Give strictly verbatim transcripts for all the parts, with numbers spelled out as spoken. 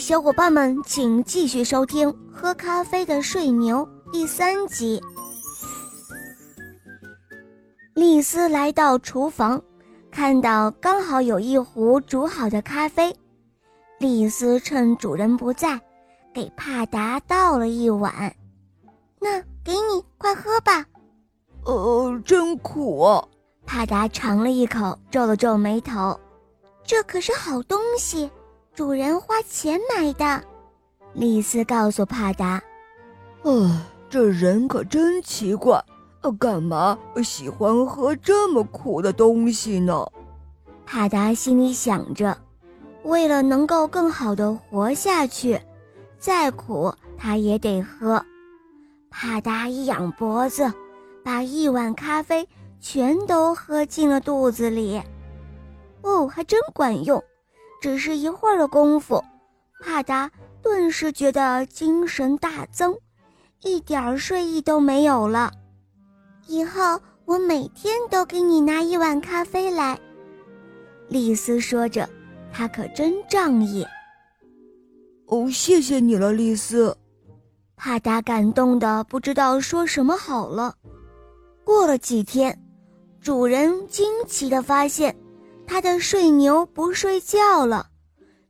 小伙伴们请继续收听《喝咖啡的睡牛》第三集。丽丝来到厨房，看到刚好有一壶煮好的咖啡。丽丝趁主人不在，给帕达倒了一碗。那给你，快喝吧。呃，真苦啊。帕达尝了一口，皱了皱眉头。这可是好东西，主人花钱买的。丽丝告诉帕达。呃，这人可真奇怪。干嘛喜欢喝这么苦的东西呢？帕达心里想着，为了能够更好地活下去，再苦他也得喝。帕达一仰脖子，把一碗咖啡全都喝进了肚子里。哦，还真管用，只是一会儿的功夫，帕达顿时觉得精神大增，一点睡意都没有了。以后我每天都给你拿一碗咖啡来。丽丝说着，她可真仗义。哦，谢谢你了，丽丝。帕达感动得不知道说什么好了。过了几天，主人惊奇地发现，他的睡牛不睡觉了，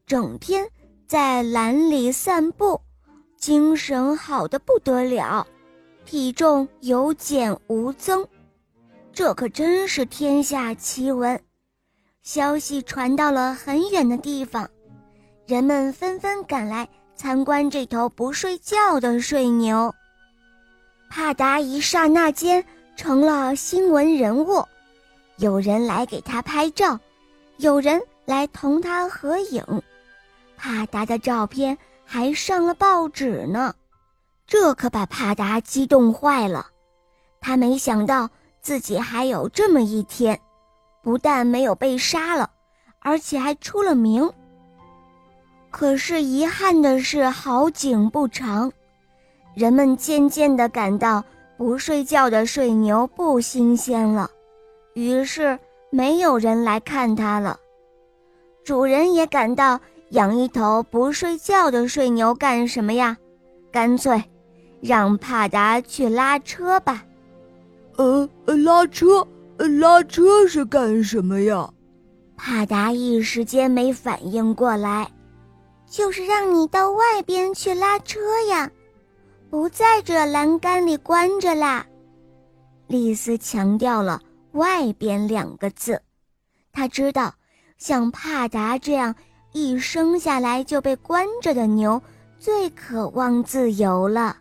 整天在栏里散步，精神好得不得了。体重有减无增，这可真是天下奇闻。消息传到了很远的地方，人们纷纷赶来参观这头不睡觉的睡牛。帕达一刹那间成了新闻人物，有人来给他拍照，有人来同他合影，帕达的照片还上了报纸呢。这可把帕达激动坏了，他没想到自己还有这么一天，不但没有被杀了，而且还出了名。可是遗憾的是，好景不长，人们渐渐地感到不睡觉的睡牛不新鲜了，于是没有人来看它了。主人也感到养一头不睡觉的睡牛干什么呀？干脆让帕达去拉车吧。呃，拉车，拉车是干什么呀？帕达一时间没反应过来。就是让你到外边去拉车呀，不在这栏杆里关着啦。丽丝强调了外边两个字，她知道像帕达这样一生下来就被关着的牛最渴望自由了。